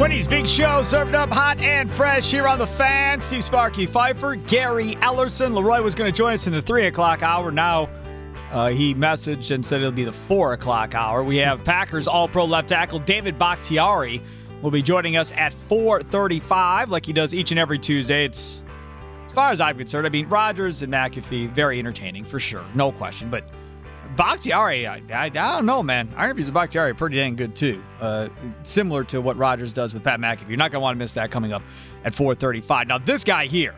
Wendy's Big Show, served up hot and fresh here on The Fan. Steve Sparky Pfeiffer, Gary Ellerson. Leroy was going to join us in the 3 o'clock hour. Now he messaged and said it'll be the 4 o'clock hour. We have Packers All-Pro left tackle David Bakhtiari will be joining us at 4:35 like he does each and every Tuesday. It's, as far as I'm concerned, I mean, Rodgers and McAfee, very entertaining for sure. No question, but Bakhtiari, I don't know, man. Our interviews with Bakhtiari are pretty dang good, too. Similar to what Rodgers does with Pat McAfee. You're not going to want to miss that coming up at 4:35. Now, this guy here,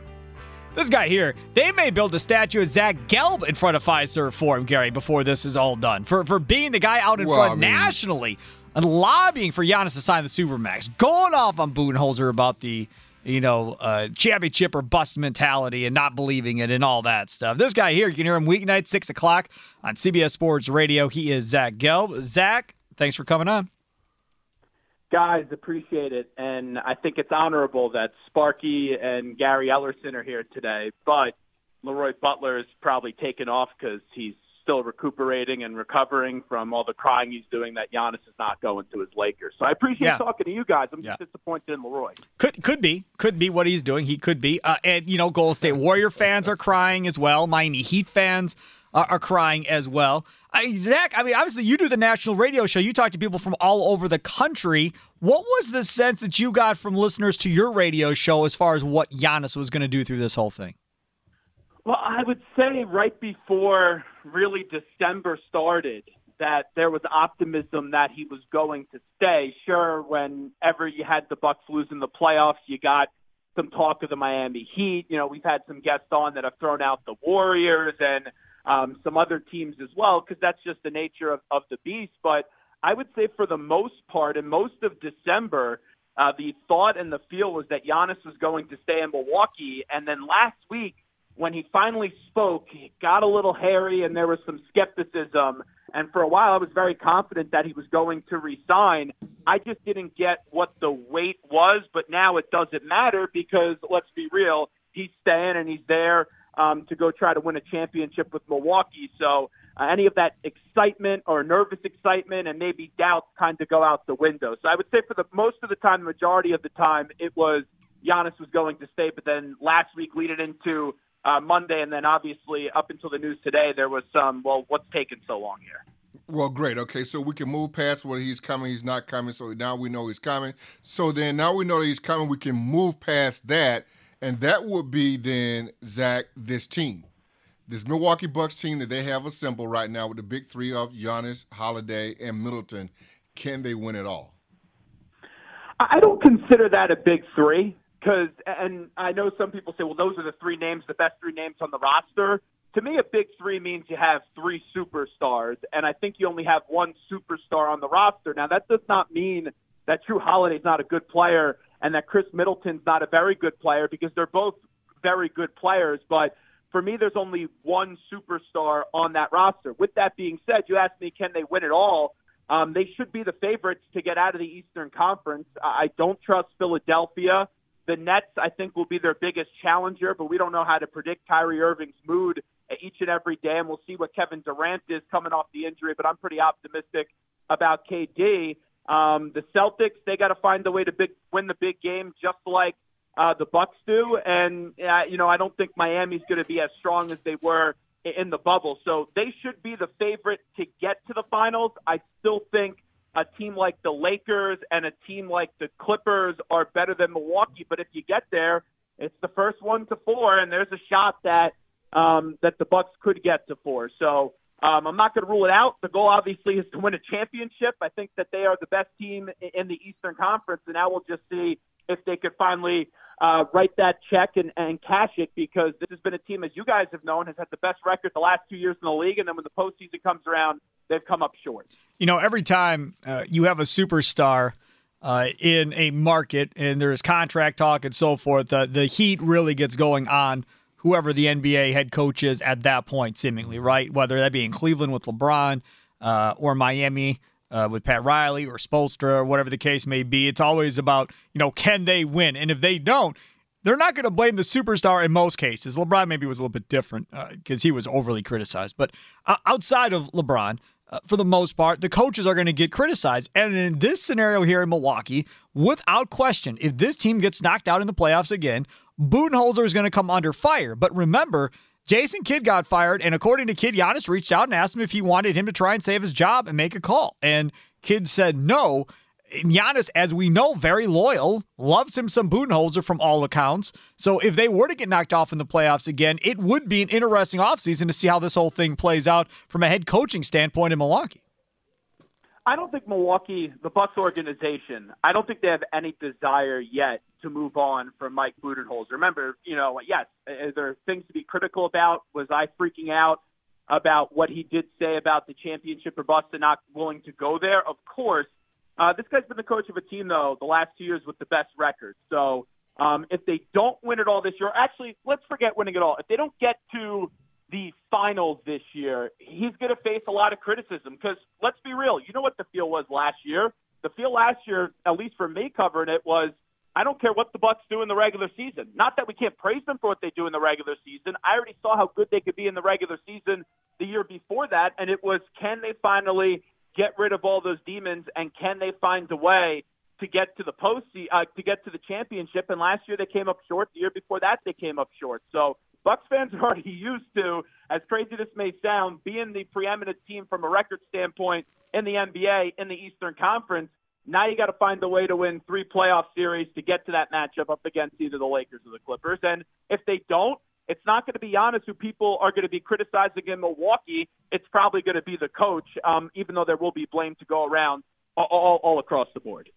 they may build a statue of Zach Gelb in front of Fiserv Forum, Gary, before this is all done. For being the guy out in nationally and lobbying for Giannis to sign the Supermax. Going off on Boone Holzer about the championship or bust mentality and not believing it and all that stuff. This guy here, you can hear him weeknights, 6 o'clock on CBS Sports Radio. He is Zach Gelb. Zach, thanks for coming on. Guys, appreciate it. And I think it's honorable that Sparky and Gary Ellerson are here today, but Leroy Butler is probably taken off because he's still recuperating and recovering from all the crying he's doing that Giannis is not going to his Lakers. So I appreciate talking to you guys. I'm just disappointed in Leroy. Could be what he's doing. He could be. And, you know, Golden State Warrior fans are crying as well. Miami Heat fans are crying as well. Zach, I mean, obviously you do the national radio show. You talk to people from all over the country. What was the sense that you got from listeners to your radio show as far as what Giannis was going to do through this whole thing? Well, I would say right before really December started that there was optimism that he was going to stay. Sure, whenever you had the Bucks lose in the playoffs, you got some talk of the Miami Heat. You know, we've had some guests on that have thrown out the Warriors and some other teams as well, because that's just the nature of the beast. But I would say for the most part, in most of December, the thought and the feel was that Giannis was going to stay in Milwaukee. And then last week, when he finally spoke, it got a little hairy and there was some skepticism. And for a while, I was very confident that he was going to resign. I just didn't get what the weight was, but now it doesn't matter because, let's be real, he's staying and he's there to go try to win a championship with Milwaukee. So any of that excitement or nervous excitement and maybe doubts kind of go out the window. So I would say for the most of the time, the majority of the time, it was Giannis was going to stay, but then last week leading into Monday, and then obviously up until the news today, there was some, what's taking so long here? Well, great. Okay, so we can move past whether he's coming, he's not coming. So now we know he's coming. So then now we know that he's coming. We can move past that, and that would be then, Zach, this team. This Milwaukee Bucks team that they have assembled right now with the big three of Giannis, Holiday, and Middleton. Can they win it all? I don't consider that a big three. Because, and I know some people say, well, those are the three names, the best three names on the roster. To me, a big three means you have three superstars, and I think you only have one superstar on the roster. Now, that does not mean that Jrue Holiday is not a good player and that Chris Middleton's not a very good player, because they're both very good players. But for me, there's only one superstar on that roster. With that being said, you asked me, can they win it all? They should be the favorites to get out of the Eastern Conference. I don't trust Philadelphia. The Nets, I think, will be their biggest challenger, but we don't know how to predict Kyrie Irving's mood each and every day, and we'll see what Kevin Durant is coming off the injury, but I'm pretty optimistic about KD. The Celtics, they got to find a way to win the big game just like the Bucks do, and I don't think Miami's going to be as strong as they were in the bubble, so they should be the favorite to get to the finals. I still think a team like the Lakers and a team like the Clippers are better than Milwaukee. But if you get there, It's the first one to four, and there's a shot that that the Bucks could get to four. So I'm not going to rule it out. The goal, obviously, is to win a championship. I think that they are the best team in the Eastern Conference, and now we'll just see if they could finally write that check and cash it, because this has been a team, as you guys have known, has had the best record the last 2 years in the league, and then when the postseason comes around, they've come up short. You know, every time you have a superstar in a market and there's contract talk and so forth, the heat really gets going on whoever the NBA head coach is at that point, seemingly, right? Whether that be in Cleveland with LeBron or Miami with Pat Riley or Spoelstra or whatever the case may be. It's always about, you know, can they win? And if they don't, they're not going to blame the superstar in most cases. LeBron maybe was a little bit different because he was overly criticized. But outside of LeBron, for the most part, the coaches are going to get criticized. And in this scenario here in Milwaukee, without question, if this team gets knocked out in the playoffs again, Budenholzer is going to come under fire. But remember, Jason Kidd got fired, and according to Kidd, Giannis reached out and asked him if he wanted him to try and save his job and make a call. And Kidd said no. And Giannis, as we know, very loyal, loves him some Budenholzer from all accounts. So if they were to get knocked off in the playoffs again, it would be an interesting offseason to see how this whole thing plays out from a head coaching standpoint in Milwaukee. I don't think Milwaukee, the Bucks organization, I don't think they have any desire yet to move on from Mike Budenholzer. Remember, you know, yes, there are things to be critical about. Was I freaking out about what he did say about the championship or Boston not willing to go there? Of course. This guy's been the coach of a team, though, the last 2 years with the best record. So if they don't win it all this year, actually, let's forget winning it all. If they don't get to the finals this year, he's going to face a lot of criticism because, let's be real, you know what the feel was last year? The feel last year, at least for me covering it, was I don't care what the Bucks do in the regular season. Not that we can't praise them for what they do in the regular season. I already saw how good they could be in the regular season the year before that, and it was can they finally – get rid of all those demons, and can they find a way to get to the postseason, to get to the championship? And last year they came up short. The year before that they came up short. So Bucks fans are already used to, as crazy this may sound, being the preeminent team from a record standpoint in the NBA in the Eastern Conference. Now you got to find a way to win three playoff series to get to that matchup up against either the Lakers or the Clippers. And if they don't, it's not going to be Giannis who people are going to be criticizing in Milwaukee. It's probably going to be the coach, even though there will be blame to go around all across the board.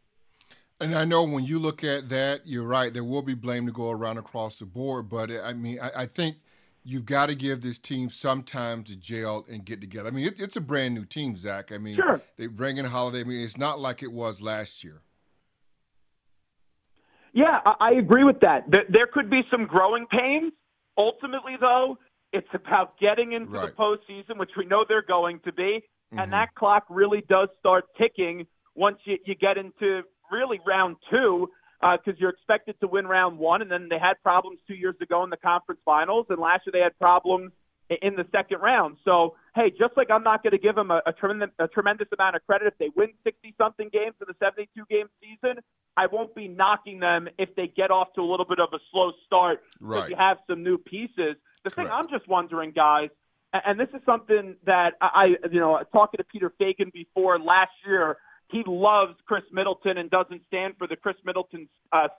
And I know when you look at that, you're right. There will be blame to go around across the board. But, I mean, I think you've got to give this team some time to gel and get together. I mean, it's a brand-new team, Zach. I mean, sure. They bring in Holiday. I mean, it's not like it was last year. Yeah, I agree with that. There could be some growing pains. Ultimately, though, it's about getting into the postseason, which we know they're going to be, and that clock really does start ticking once you get into really round two because you're expected to win round one, and then they had problems 2 years ago in the conference finals, and last year they had problems in the second round. So, hey, just like I'm not going to give them a tremendous amount of credit if they win 60-something games in the 72-game season, I won't be knocking them if they get off to a little bit of a slow start because you have some new pieces. The thing I'm just wondering, guys, and this is something that I talking to Peter Fagan before last year, he loves Chris Middleton and doesn't stand for the Chris Middleton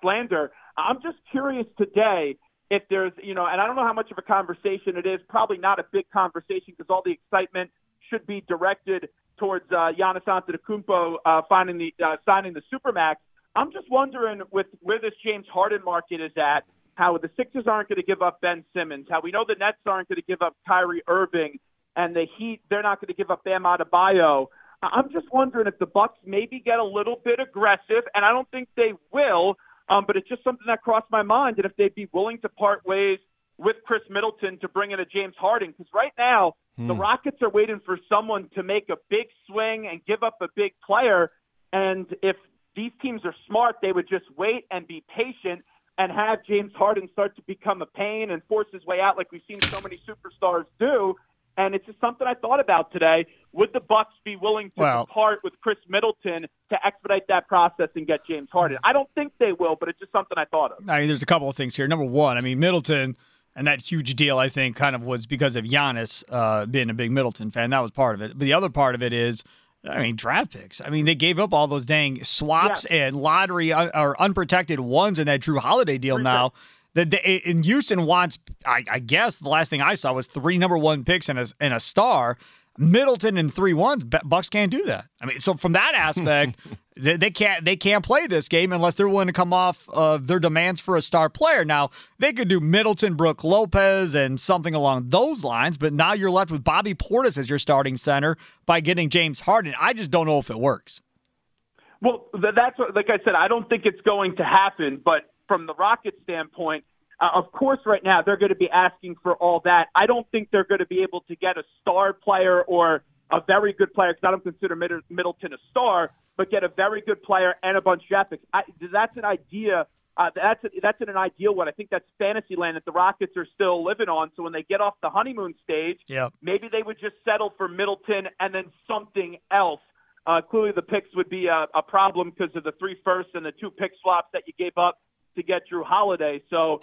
slander. I'm just curious today if there's, and I don't know how much of a conversation it is, probably not a big conversation because all the excitement should be directed towards Giannis Antetokounmpo signing the Supermax. I'm just wondering with where this James Harden market is at, how the Sixers aren't going to give up Ben Simmons, how we know the Nets aren't going to give up Kyrie Irving, and the Heat, they're not going to give up Bam Adebayo. I'm just wondering if the Bucks maybe get a little bit aggressive, and I don't think they will, but it's just something that crossed my mind, and if they'd be willing to part ways with Chris Middleton to bring in a James Harden, because right now the Rockets are waiting for someone to make a big swing and give up a big player, and if these teams are smart, they would just wait and be patient and have James Harden start to become a pain and force his way out like we've seen so many superstars do. And it's just something I thought about today. Would the Bucks be willing to depart with Chris Middleton to expedite that process and get James Harden? I don't think they will, but it's just something I thought of. I mean, there's a couple of things here. Number one, I mean, Middleton and that huge deal, I think, kind of was because of Giannis being a big Middleton fan. That was part of it. But the other part of it is, I mean, draft picks. I mean, they gave up all those dang swaps and lottery or unprotected ones in that Jrue Holiday deal now. in Houston wants, I guess the last thing I saw was 3 number one picks and a star. Middleton and 3 1s. Bucks can't do that. I mean, so from that aspect, they can't play this game unless they're willing to come off of their demands for a star player. Now they could do Middleton, Brooke Lopez, and something along those lines. But now you're left with Bobby Portis as your starting center by getting James Harden. I just don't know if it works. Well, that's what, like I said, I don't think it's going to happen. But from the Rockets' standpoint, of course, right now, they're going to be asking for all that. I don't think they're going to be able to get a star player or a very good player, because I don't consider Middleton a star, but get a very good player and a bunch of draft picks. That's an idea. That's an ideal one. I think that's fantasy land that the Rockets are still living on. So when they get off the honeymoon stage, maybe they would just settle for Middleton and then something else. Clearly, the picks would be a problem because of the 3 firsts and the 2 pick swaps that you gave up to get Jrue Holiday. So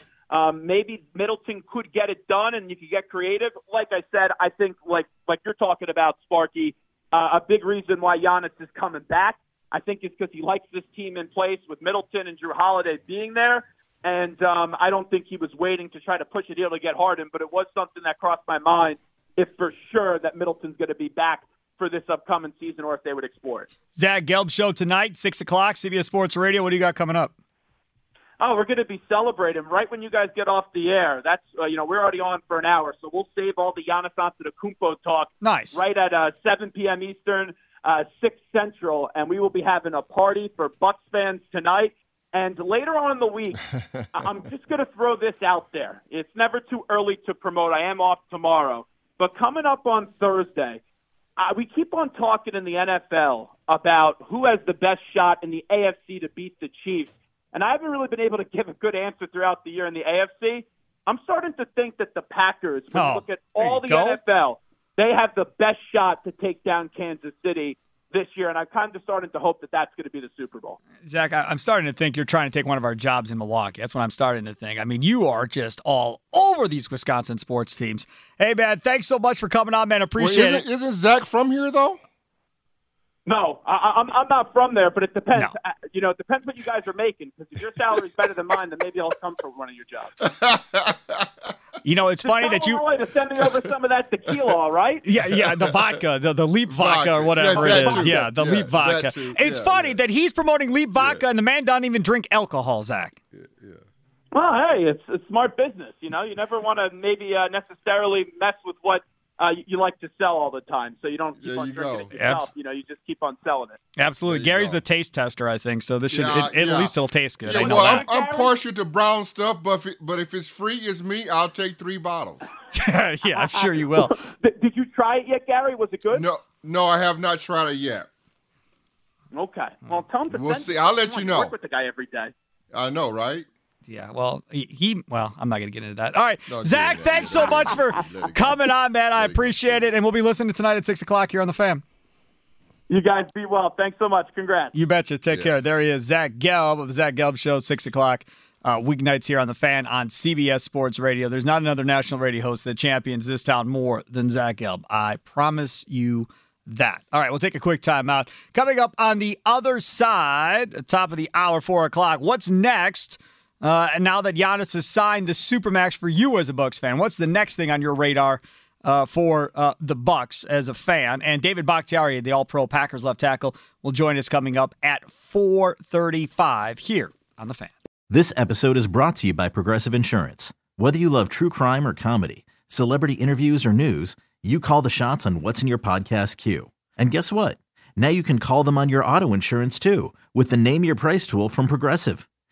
maybe Middleton could get it done, and you could get creative. Like I said, I think like you're talking about, Sparky, a big reason why Giannis is coming back, I think, is because he likes this team in place with Middleton and Jrue Holiday being there. And I don't think he was waiting to try to push a deal to get Harden, but it was something that crossed my mind if for sure that Middleton's going to be back for this upcoming season, or if they would explore it. Zach Gelb show tonight, 6 o'clock, CBS Sports Radio. What do you got coming up? Oh, we're going to be celebrating right when you guys get off the air. That's we're already on for an hour, so we'll save all the Giannis Antetokounmpo talk. Nice. Right at 7 p.m. Eastern, 6 Central, and we will be having a party for Bucks fans tonight. And later on in the week, I'm just going to throw this out there. It's never too early to promote. I am off tomorrow. But coming up on Thursday, we keep on talking in the NFL about who has the best shot in the AFC to beat the Chiefs. And I haven't really been able to give a good answer throughout the year in the AFC. I'm starting to think that the Packers, when you look at all the NFL, they have the best shot to take down Kansas City this year. And I'm kind of starting to hope that that's going to be the Super Bowl. Zach, I'm starting to think you're trying to take one of our jobs in Milwaukee. That's what I'm starting to think. I mean, you are just all over these Wisconsin sports teams. Hey, man, thanks so much for coming on, man. Appreciate it. Isn't Zach from here, though? No, I'm not from there, but it depends. No. It depends what you guys are making, because if your salary is better than mine, then maybe I'll come for one of your jobs. It's funny that you to send me over some of that tequila, all right? Yeah, the vodka, the Leap vodka or whatever it is. Yeah, the Leap vodka. It's funny that he's promoting Leap vodka and the man doesn't even drink alcohol, Zach. Yeah. Well, hey, it's smart business. You never want to maybe necessarily mess with what you like to sell all the time, so you don't keep on drinking it yourself. You just keep on selling it. Absolutely. Gary's the taste tester, I think, so this should at least it'll taste good. I know that. I'm partial to brown stuff, but if it's free, it's me, I'll take 3 bottles. Yeah, I'm sure you will. Did you try it yet, Gary? Was it good? No, I have not tried it yet. Okay. Well, tell him to we'll see. I'll let you know. I work with the guy every day. I know, right? Yeah, well, I'm not going to get into that. All right, Zach, thanks so much for coming on, man. I appreciate it, and we'll be listening tonight at 6 o'clock here on The Fam. You guys be well. Thanks so much. Congrats. You betcha. Take care. There he is, Zach Gelb of the Zach Gelb Show, 6 o'clock weeknights here on The Fan on CBS Sports Radio. There's not another national radio host that champions this town more than Zach Gelb. I promise you that. All right, we'll take a quick timeout. Coming up on the other side, top of the hour, 4 o'clock, what's next? And now that Giannis has signed the Supermax for you as a Bucks fan, what's the next thing on your radar for the Bucks as a fan? And David Bakhtiari, the All-Pro Packers left tackle, will join us coming up at 4:35 here on The Fan. This episode is brought to you by Progressive Insurance. Whether you love true crime or comedy, celebrity interviews or news, you call the shots on what's in your podcast queue. And guess what? Now you can call them on your auto insurance too, with the Name Your Price tool from Progressive.